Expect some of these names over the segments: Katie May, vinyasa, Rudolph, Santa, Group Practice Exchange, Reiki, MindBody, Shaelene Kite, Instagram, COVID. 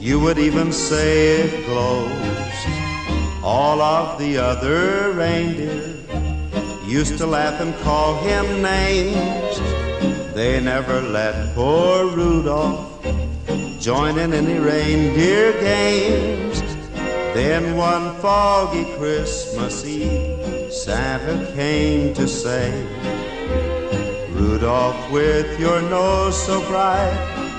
you would even say it glows. All of the other reindeer used to laugh and call him names. They never let poor Rudolph join in any reindeer games. Then one foggy Christmas Eve, Santa came to say, Rudolph, with your nose so bright,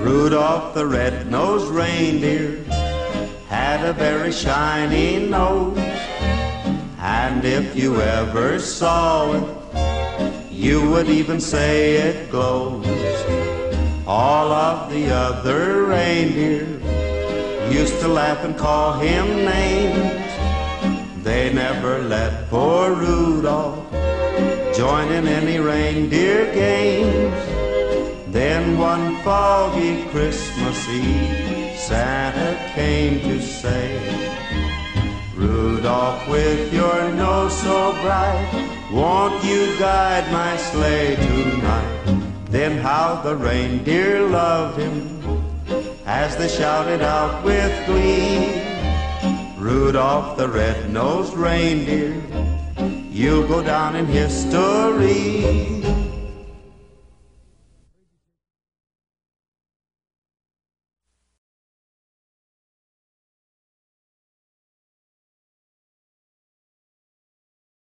Rudolph the red-nosed reindeer had a very shiny nose, and if you ever saw it, you would even say it glows. All of the other reindeer used to laugh and call him names. They never let poor Rudolph join in any reindeer games. Then one foggy Christmas Eve, Santa came to say, Rudolph, with your nose so bright, won't you guide my sleigh tonight? Then how the reindeer loved him as they shouted out with glee, Rudolph the red-nosed reindeer, you'll go down in history.